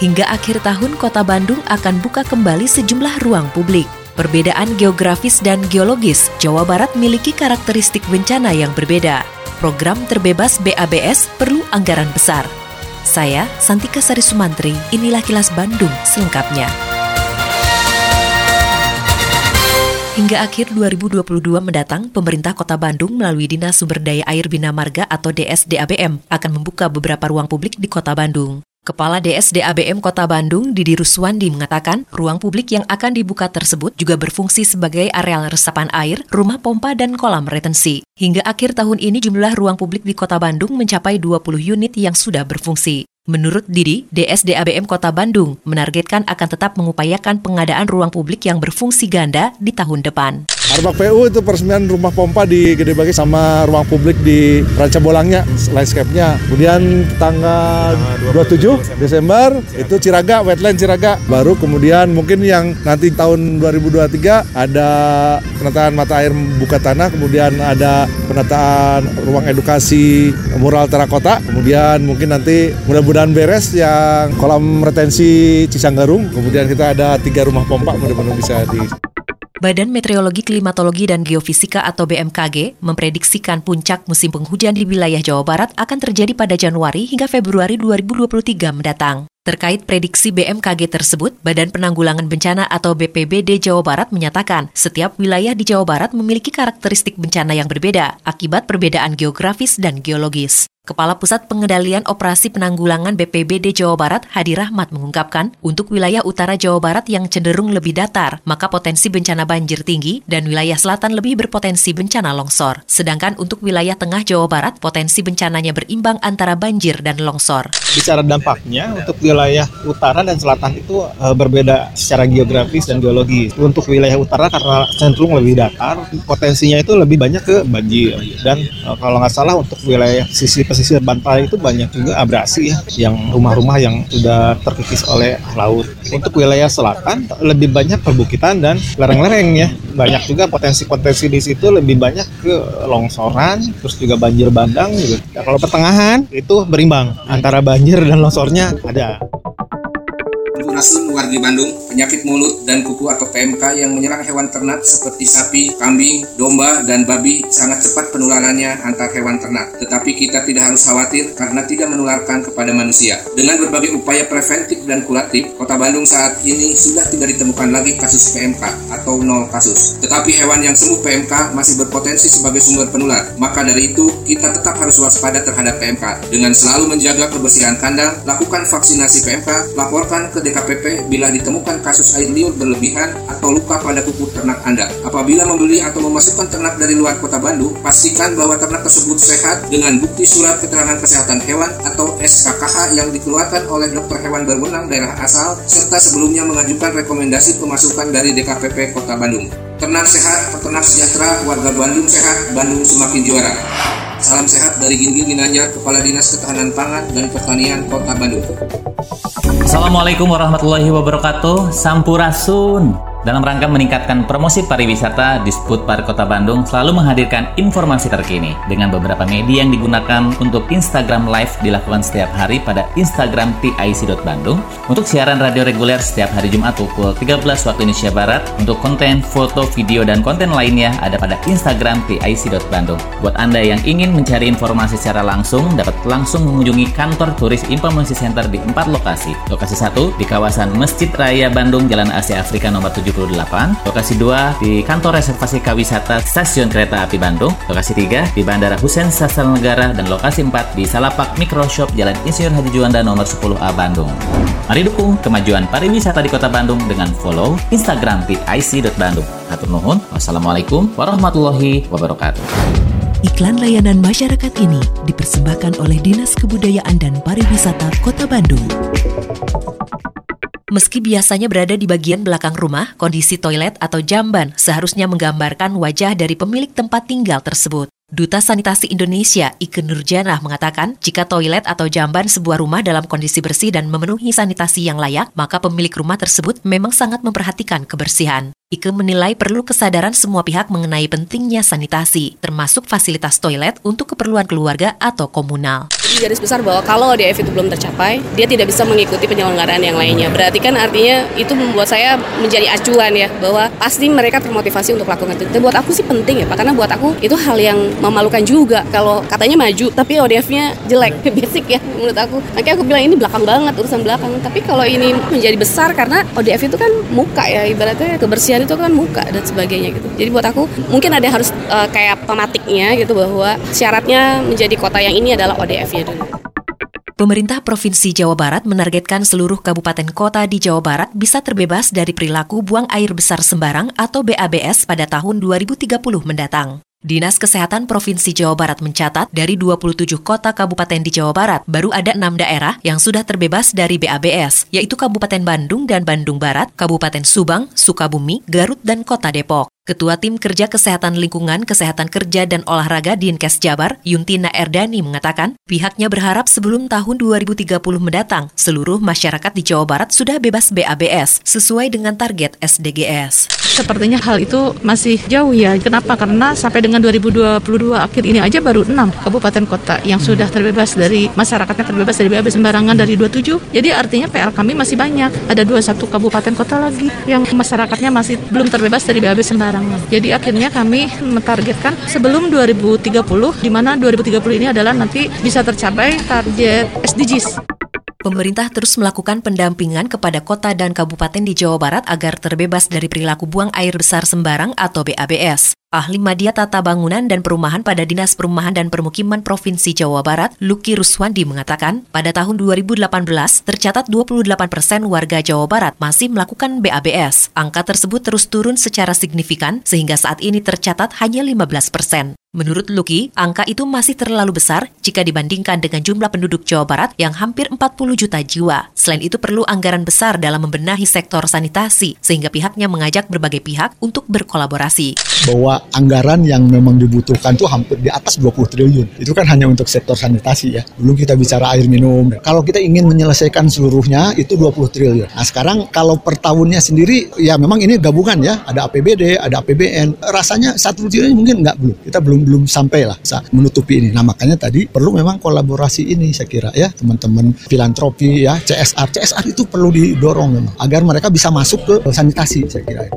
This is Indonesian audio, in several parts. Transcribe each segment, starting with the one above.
Hingga akhir tahun, Kota Bandung akan buka kembali sejumlah ruang publik. Perbedaan geografis dan geologis, Jawa Barat memiliki karakteristik bencana yang berbeda. Program terbebas BABS perlu anggaran besar. Saya, Santika Sari Sumantri, inilah Kilas Bandung selengkapnya. Hingga akhir 2022 mendatang, pemerintah Kota Bandung melalui Dinas Sumber Daya Air Bina Marga atau DSDABM akan membuka beberapa ruang publik di Kota Bandung. Kepala DSDABM Kota Bandung, Didi Ruswandi, mengatakan ruang publik yang akan dibuka tersebut juga berfungsi sebagai areal resapan air, rumah pompa, dan kolam retensi. Hingga akhir tahun ini jumlah ruang publik di Kota Bandung mencapai 20 unit yang sudah berfungsi. Menurut Didi, DSDABM Kota Bandung menargetkan akan tetap mengupayakan pengadaan ruang publik yang berfungsi ganda di tahun depan. Arpak PU itu peresmian rumah pompa di Gede Bage sama ruang publik di Ranca Bolangnya, landscape-nya. Kemudian tanggal 27 Desember itu Ciraga, wetland Ciraga. Baru kemudian mungkin yang nanti tahun 2023 ada penataan mata air buka tanah, kemudian ada penataan ruang edukasi mural terakota, kemudian mungkin nanti mudah-mudahan beres yang kolam retensi Cisanggarung, kemudian kita ada 3 rumah pompa mudah-mudahan bisa di... Badan Meteorologi, Klimatologi, dan Geofisika atau BMKG memprediksikan puncak musim penghujan di wilayah Jawa Barat akan terjadi pada Januari hingga Februari 2023 mendatang. Terkait prediksi BMKG tersebut, Badan Penanggulangan Bencana atau BPBD Jawa Barat menyatakan setiap wilayah di Jawa Barat memiliki karakteristik bencana yang berbeda akibat perbedaan geografis dan geologis. Kepala Pusat Pengendalian Operasi Penanggulangan BPBD Jawa Barat, Hadi Rahmat, mengungkapkan untuk wilayah utara Jawa Barat yang cenderung lebih datar, maka potensi bencana banjir tinggi dan wilayah selatan lebih berpotensi bencana longsor. Sedangkan untuk wilayah tengah Jawa Barat, potensi bencananya berimbang antara banjir dan longsor. Bicara dampaknya, untuk wilayah utara dan selatan itu berbeda secara geografis dan geologis. Untuk wilayah utara karena cenderung lebih datar, potensinya itu lebih banyak ke banjir. Dan kalau nggak salah untuk wilayah sisi pesisir pantai itu banyak juga abrasi ya, yang rumah-rumah yang sudah terkikis oleh laut. Untuk wilayah selatan lebih banyak perbukitan dan lereng-lereng ya. Banyak juga potensi-potensi di situ lebih banyak ke longsoran, terus juga banjir bandang gitu. Nah, kalau pertengahan itu berimbang antara banjir dan longsornya ada. Asup wargi Bandung, penyakit mulut dan kuku atau PMK yang menyerang hewan ternak seperti sapi, kambing, domba, dan babi sangat cepat penularannya antar hewan ternak. Tetapi kita tidak harus khawatir karena tidak menularkan kepada manusia. Dengan berbagai upaya preventif dan kuratif, Kota Bandung saat ini sudah tidak ditemukan lagi kasus PMK atau 0 kasus. Tetapi hewan yang sembuh PMK masih berpotensi sebagai sumber penular. Maka dari itu, kita tetap harus waspada terhadap PMK. Dengan selalu menjaga kebersihan kandang, lakukan vaksinasi PMK, laporkan ke DKPP bila ditemukan kasus air liur berlebihan atau luka pada kuku ternak Anda. Apabila membeli atau memasukkan ternak dari luar Kota Bandung, pastikan bahwa ternak tersebut sehat dengan bukti surat keterangan kesehatan hewan atau SKKH yang dikeluarkan oleh dokter hewan berwenang daerah asal, serta sebelumnya mengajukan rekomendasi pemasukan dari DKPP Kota Bandung. Ternak sehat, peternak sejahtera, warga Bandung sehat, Bandung semakin juara. Salam sehat dari Gingin Minanya, Kepala Dinas Ketahanan Pangan dan Pertanian Kota Bandung. Assalamualaikum warahmatullahi wabarakatuh. Sampurasun. Dalam rangka meningkatkan promosi pariwisata, Disbud Pari Kota Bandung selalu menghadirkan informasi terkini dengan beberapa media yang digunakan untuk Instagram Live dilakukan setiap hari pada Instagram TIC.Bandung, untuk siaran radio reguler setiap hari Jumat pukul 13 waktu Indonesia Barat, untuk konten, foto, video, dan konten lainnya ada pada Instagram TIC.Bandung. Buat Anda yang ingin mencari informasi secara langsung, dapat langsung mengunjungi kantor Turis Informasi Center di 4 lokasi. Lokasi 1 di kawasan Masjid Raya Bandung, Jalan Asia Afrika nomor 7. Lokasi 2 di kantor reservasi kawisata Stasiun Kereta Api Bandung, lokasi 3 di Bandara Husein Sastranegara, dan lokasi 4 di Salapak Microshop Jalan Insinyur Haji Juanda nomor 10A Bandung. Mari dukung kemajuan pariwisata di Kota Bandung dengan follow Instagram @ic.bandung. Hatur nuhun. Wassalamualaikum warahmatullahi wabarakatuh. Iklan layanan masyarakat ini dipersembahkan oleh Dinas Kebudayaan dan Pariwisata Kota Bandung. Meski biasanya berada di bagian belakang rumah, kondisi toilet atau jamban seharusnya menggambarkan wajah dari pemilik tempat tinggal tersebut. Duta Sanitasi Indonesia Ike Nurjanah mengatakan, jika toilet atau jamban sebuah rumah dalam kondisi bersih dan memenuhi sanitasi yang layak, maka pemilik rumah tersebut memang sangat memperhatikan kebersihan. Ike menilai perlu kesadaran semua pihak mengenai pentingnya sanitasi, termasuk fasilitas toilet untuk keperluan keluarga atau komunal. Jadi garis besar bahwa kalau ODF itu belum tercapai, dia tidak bisa mengikuti penyelenggaraan yang lainnya. Berarti kan artinya itu membuat saya menjadi acuan ya, bahwa pasti mereka termotivasi untuk lakukan itu. Buat aku sih penting ya, karena buat aku itu hal yang memalukan juga kalau katanya maju tapi ODF-nya jelek, basic ya menurut aku. Makanya aku bilang ini belakang banget, urusan belakang. Tapi kalau ini menjadi besar karena ODF itu kan muka ya, ibaratnya kebersihan itu kan muka dan sebagainya gitu. Jadi buat aku mungkin ada harus kayak pematiknya gitu bahwa syaratnya menjadi kota yang ini adalah ODF-nya dulu. Pemerintah Provinsi Jawa Barat menargetkan seluruh kabupaten kota di Jawa Barat bisa terbebas dari perilaku buang air besar sembarang atau BABS pada tahun 2030 mendatang. Dinas Kesehatan Provinsi Jawa Barat mencatat, dari 27 kota kabupaten di Jawa Barat, baru ada 6 daerah yang sudah terbebas dari BABS, yaitu Kabupaten Bandung dan Bandung Barat, Kabupaten Subang, Sukabumi, Garut, dan Kota Depok. Ketua Tim Kerja Kesehatan Lingkungan, Kesehatan Kerja, dan Olahraga Dinkes Jabar, Yuntina Erdani, mengatakan pihaknya berharap sebelum tahun 2030 mendatang, seluruh masyarakat di Jawa Barat sudah bebas BABS, sesuai dengan target SDGS. Sepertinya hal itu masih jauh ya. Kenapa? Karena sampai dengan 2022 akhir ini aja baru 6 kabupaten kota yang sudah terbebas dari masyarakatnya terbebas dari BABS sembarangan dari 27. Jadi artinya PR kami masih banyak. Ada 21 kabupaten kota lagi yang masyarakatnya masih belum terbebas dari BABS sembarangan. Jadi akhirnya kami menargetkan sebelum 2030, di mana 2030 ini adalah nanti bisa tercapai target SDGs. Pemerintah terus melakukan pendampingan kepada kota dan kabupaten di Jawa Barat agar terbebas dari perilaku buang air besar sembarang atau BABS. Ahli Madya Tata Bangunan dan Perumahan pada Dinas Perumahan dan Permukiman Provinsi Jawa Barat, Luki Ruswandi mengatakan, pada tahun 2018 tercatat 28% warga Jawa Barat masih melakukan BABS. Angka tersebut terus turun secara signifikan sehingga saat ini tercatat hanya 15%. Menurut Luki, angka itu masih terlalu besar jika dibandingkan dengan jumlah penduduk Jawa Barat yang hampir 40 juta jiwa. Selain itu perlu anggaran besar dalam membenahi sektor sanitasi sehingga pihaknya mengajak berbagai pihak untuk berkolaborasi. Bahwa anggaran yang memang dibutuhkan itu hampir di atas 20 triliun. Itu kan hanya untuk sektor sanitasi ya. Belum kita bicara air minum. Kalau kita ingin menyelesaikan seluruhnya itu 20 triliun. Nah sekarang kalau per tahunnya sendiri ya memang ini gabungan ya. Ada APBD, ada APBN. Rasanya 1 triliun mungkin nggak belum. Kita belum sampai lah menutupi ini. Nah makanya tadi perlu memang kolaborasi ini saya kira ya. Teman-teman filantropi ya, CSR itu perlu didorong memang. Agar mereka bisa masuk ke sanitasi saya kira ya.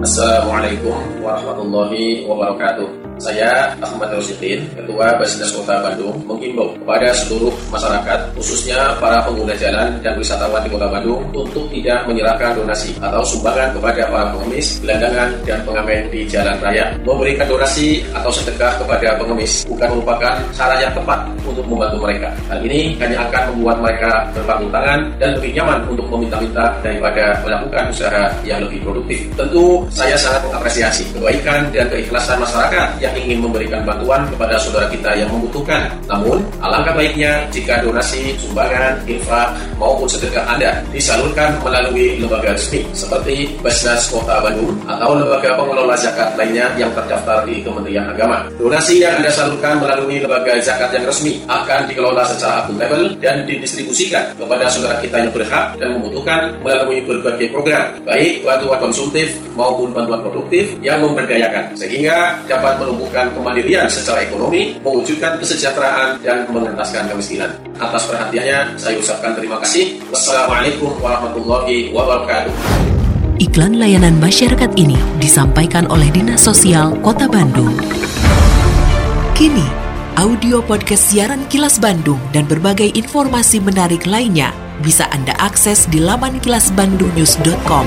Assalamualaikum warahmatullahi wabarakatuh. Saya Achmad Rosyadin, Ketua BAZNAS Kota Bandung, mengimbau kepada seluruh masyarakat, khususnya para pengguna jalan dan wisatawan di Kota Bandung, untuk tidak menyerahkan donasi atau sumbangan kepada para pengemis, gelandangan, dan pengamen di jalan raya. Memberikan donasi atau sedekah kepada pengemis bukan merupakan cara yang tepat untuk membantu mereka. Hal ini hanya akan membuat mereka berpangku tangan dan lebih nyaman untuk meminta-minta daripada melakukan usaha yang lebih produktif. Tentu saya sangat mengapresiasi kebaikan dan keikhlasan masyarakat yang ingin memberikan bantuan kepada saudara kita yang membutuhkan. Namun, alangkah baiknya jika donasi, sumbangan, infak, maupun sedekah Anda disalurkan melalui lembaga resmi seperti BAZNAS Kota Bandung atau lembaga pengelola zakat lainnya yang terdaftar di Kementerian Agama. Donasi yang Anda salurkan melalui lembaga zakat yang resmi akan dikelola secara akuntabel dan didistribusikan kepada saudara kita yang berhak dan membutuhkan melalui berbagai program, baik bantuan konsumtif maupun bantuan produktif yang memberdayakan sehingga dapat menumbuhkan kemandirian secara ekonomi, mewujudkan kesejahteraan dan mengentaskan kemiskinan. Atas perhatiannya saya ucapkan terima kasih. Wassalamualaikum warahmatullahi wabarakatuh. Iklan layanan masyarakat ini disampaikan oleh Dinas Sosial Kota Bandung. Kini, audio podcast siaran Kilas Bandung dan berbagai informasi menarik lainnya bisa Anda akses di laman kilasbandungnews.com.